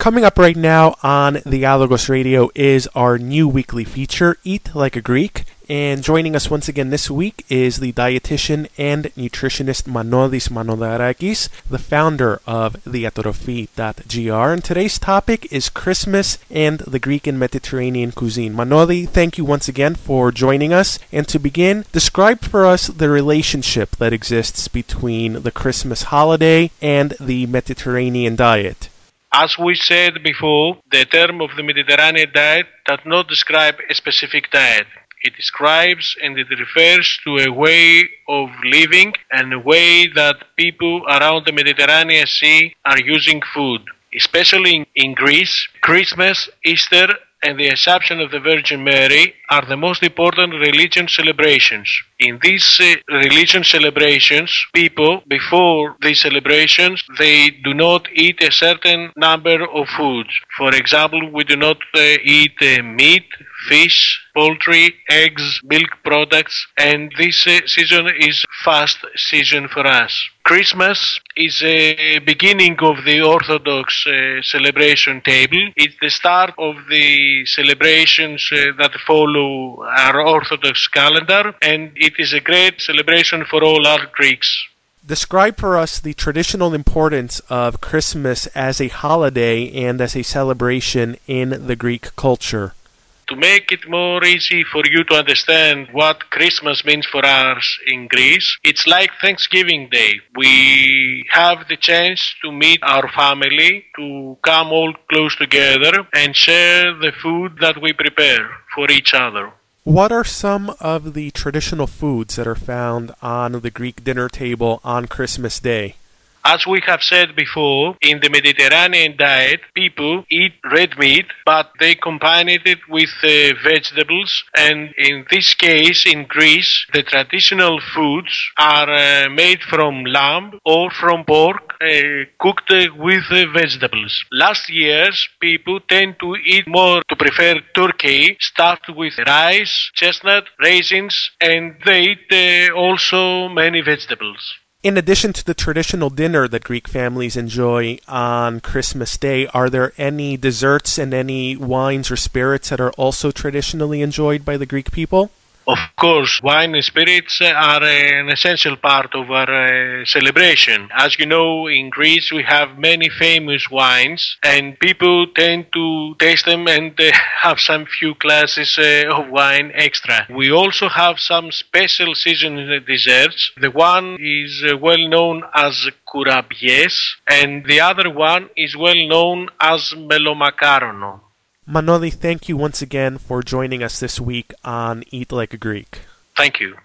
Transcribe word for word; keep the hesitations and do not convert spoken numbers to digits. Coming up right now on The Alagos Radio is our new weekly feature, Eat Like a Greek. And joining us once again this week is the dietitian and nutritionist Manolis Manodarakis, the founder of the atrophi dot g r. And today's topic is Christmas and the Greek and Mediterranean cuisine. Manoli, thank you once again for joining us. And to begin, describe for us the relationship that exists between the Christmas holiday and the Mediterranean diet. As we said before, the term of the Mediterranean diet does not describe a specific diet. It describes and it refers to a way of living and a way that people around the Mediterranean Sea are using food. Especially in Greece, Christmas, Easter and the Assumption of the Virgin Mary are the most important religion celebrations. In these uh, religion celebrations, people, before these celebrations, they do not eat a certain number of foods. For example, we do not uh, eat uh, meat, fish, poultry, eggs, milk products, and this uh, season is fast season for us. Christmas is a beginning of the Orthodox uh, celebration table. It's the start of the celebrations uh, that follow our Orthodox calendar, and it is a great celebration for all our Greeks. Describe for us the traditional importance of Christmas as a holiday and as a celebration in the Greek culture. To make it more easy for you to understand what Christmas means for us in Greece, it's like Thanksgiving Day. We have the chance to meet our family, to come all close together and share the food that we prepare for each other. What are some of the traditional foods that are found on the Greek dinner table on Christmas Day? As we have said before, in the Mediterranean diet, people eat red meat, but they combine it with uh, vegetables. And in this case, in Greece, the traditional foods are uh, made from lamb or from pork, uh, cooked uh, with uh, vegetables. Last years, people tend to eat more, to prefer turkey, stuffed with rice, chestnut, raisins, and they eat uh, also many vegetables. In addition to the traditional dinner that Greek families enjoy on Christmas Day, are there any desserts and any wines or spirits that are also traditionally enjoyed by the Greek people? Of course, wine and spirits are an essential part of our uh, celebration. As you know, in Greece we have many famous wines and people tend to taste them and uh, have some few glasses uh, of wine extra. We also have some special seasonal desserts. The one is uh, well known as kourabiedes and the other one is well known as melomakarona. Manoli, thank you once again for joining us this week on Eat Like a Greek. Thank you.